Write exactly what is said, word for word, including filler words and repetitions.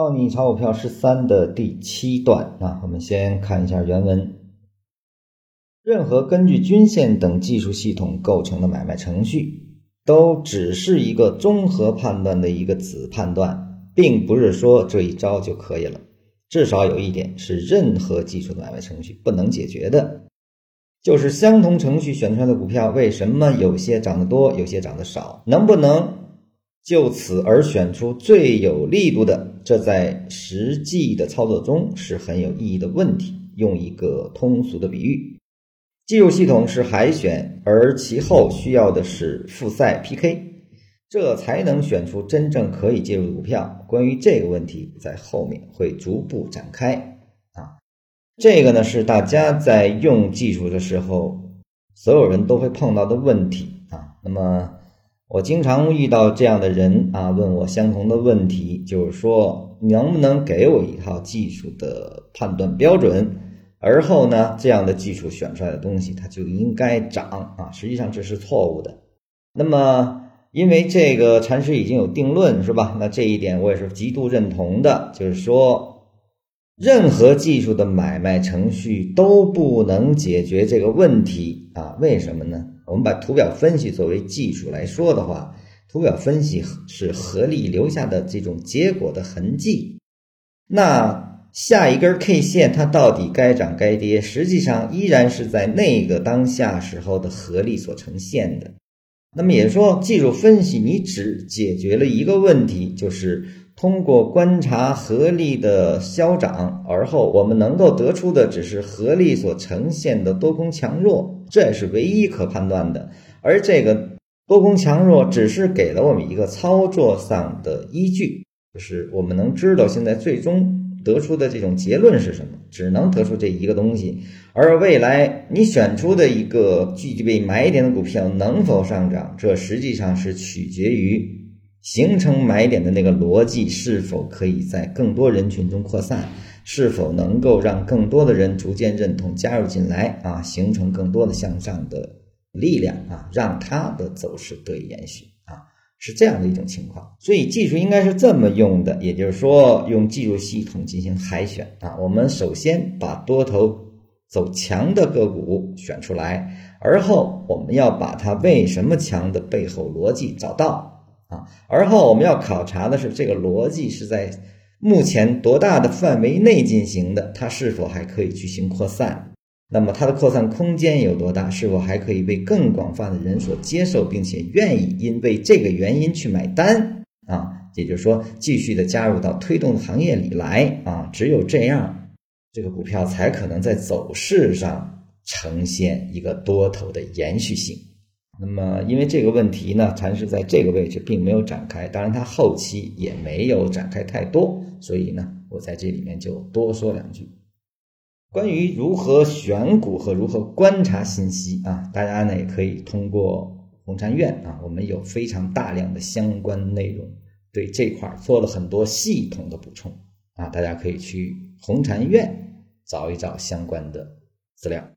照你炒股票十三的第七段，那我们先看一下原文。任何根据均线等技术系统构成的买卖程序，都只是一个综合判断的一个子判断，并不是说这一招就可以了。至少有一点是任何技术的买卖程序不能解决的，就是相同程序选出来的股票，为什么有些涨得多，有些涨得少？能不能就此而选出最有力度的，这在实际的操作中是很有意义的问题。用一个通俗的比喻，技术系统是海选，而其后需要的是复赛 P K， 这才能选出真正可以介入的股票。关于这个问题，在后面会逐步展开啊。这个呢是大家在用技术的时候，所有人都会碰到的问题啊。那么我经常遇到这样的人啊，问我相同的问题，就是说能不能给我一套技术的判断标准，而后呢这样的技术选出来的东西它就应该涨啊，实际上这是错误的。那么因为这个禅师已经有定论，是吧？那这一点我也是极度认同的，就是说任何技术的买卖程序都不能解决这个问题啊，为什么呢？我们把图表分析作为技术来说的话，图表分析是合力留下的这种结果的痕迹。那下一根 K 线它到底该涨该跌，实际上依然是在那个当下时候的合力所呈现的。那么也就是说，技术分析你只解决了一个问题，就是通过观察合力的消涨，而后我们能够得出的只是合力所呈现的多空强弱，这也是唯一可判断的。而这个多空强弱只是给了我们一个操作上的依据，就是我们能知道现在最终得出的这种结论是什么，只能得出这一个东西。而未来你选出的一个具备买点的股票能否上涨，这实际上是取决于形成买点的那个逻辑是否可以在更多人群中扩散，是否能够让更多的人逐渐认同加入进来啊，形成更多的向上的力量啊，让它的走势得以延续啊，是这样的一种情况。所以技术应该是这么用的，也就是说用技术系统进行海选啊，我们首先把多头走强的个股选出来，而后我们要把它为什么强的背后逻辑找到啊，而后我们要考察的是这个逻辑是在目前多大的范围内进行的，它是否还可以进行扩散，那么它的扩散空间有多大，是否还可以被更广泛的人所接受，并且愿意因为这个原因去买单啊，也就是说继续的加入到推动的行业里来啊，只有这样这个股票才可能在走势上呈现一个多头的延续性。那么因为这个问题呢，禅师在这个位置并没有展开，当然他后期也没有展开太多，所以呢我在这里面就多说两句关于如何选股和如何观察信息啊，大家呢也可以通过红禅院啊，我们有非常大量的相关内容，对这块做了很多系统的补充啊，大家可以去红禅院找一找相关的资料。